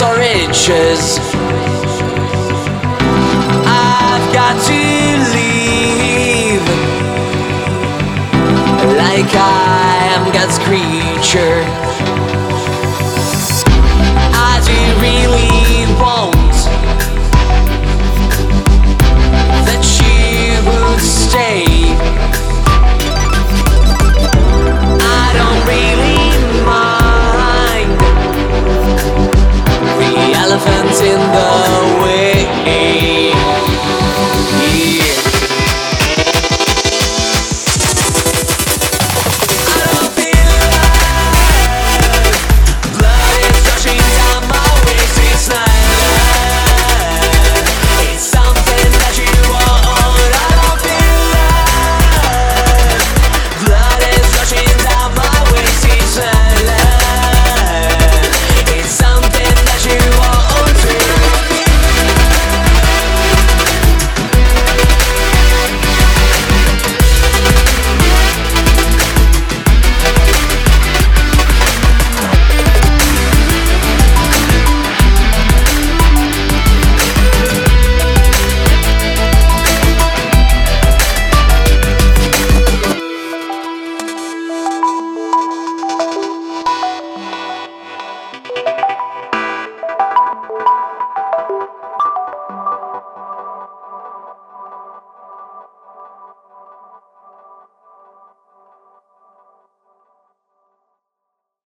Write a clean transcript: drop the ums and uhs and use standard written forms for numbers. minutes or inches. I've got to leave, like I am God's creature.